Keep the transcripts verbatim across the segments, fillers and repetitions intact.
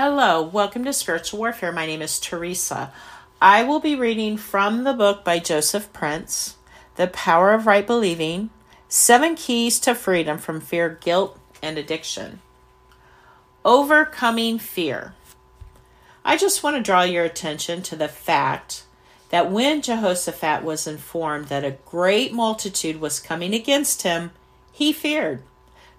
Hello, welcome to Spiritual Warfare. My name is Teresa. I will be reading from the book by Joseph Prince, The Power of Right Believing, Seven Keys to Freedom from Fear, Guilt, and Addiction. Overcoming Fear. I just want to draw your attention to the fact that when Jehoshaphat was informed that a great multitude was coming against him, he feared.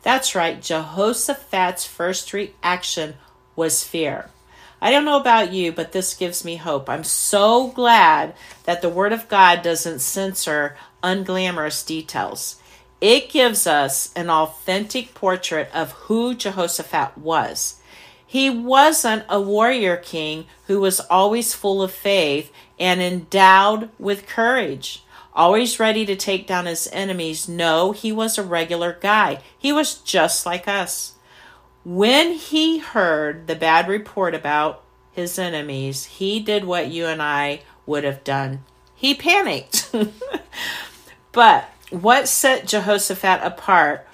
That's right, Jehoshaphat's first reaction was fear. I don't know about you, but this gives me hope. I'm so glad that the Word of God doesn't censor unglamorous details. It gives us an authentic portrait of who Jehoshaphat was. He wasn't a warrior king who was always full of faith and endowed with courage, always ready to take down his enemies. No, he was a regular guy. He was just like us. When he heard the bad report about his enemies, he did what you and I would have done. He panicked. But what set Jehoshaphat apart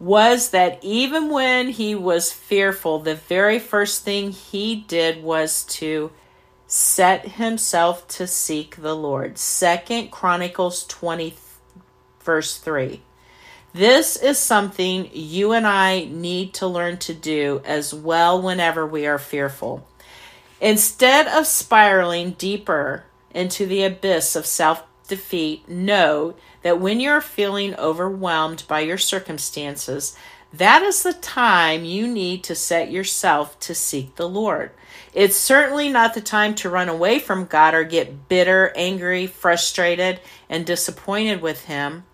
was that even when he was fearful, the very first thing he did was to set himself to seek the Lord. Second Chronicles twenty, verse three. This is something you and I need to learn to do as well whenever we are fearful. Instead of spiraling deeper into the abyss of self-defeat, know that when you're feeling overwhelmed by your circumstances, that is the time you need to set yourself to seek the Lord. It's certainly not the time to run away from God or get bitter, angry, frustrated, and disappointed with Him.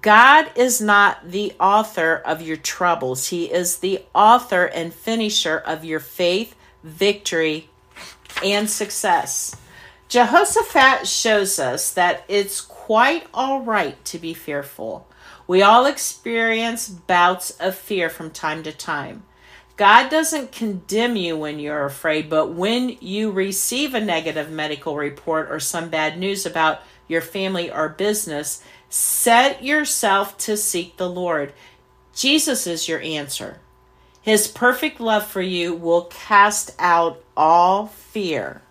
God is not the author of your troubles. He is the author and finisher of your faith, victory, and success. Jehoshaphat shows us that it's quite all right to be fearful. We all experience bouts of fear from time to time. God doesn't condemn you when you're afraid, but when you receive a negative medical report or some bad news about your family or business, set yourself to seek the Lord. Jesus is your answer. His perfect love for you will cast out all fear.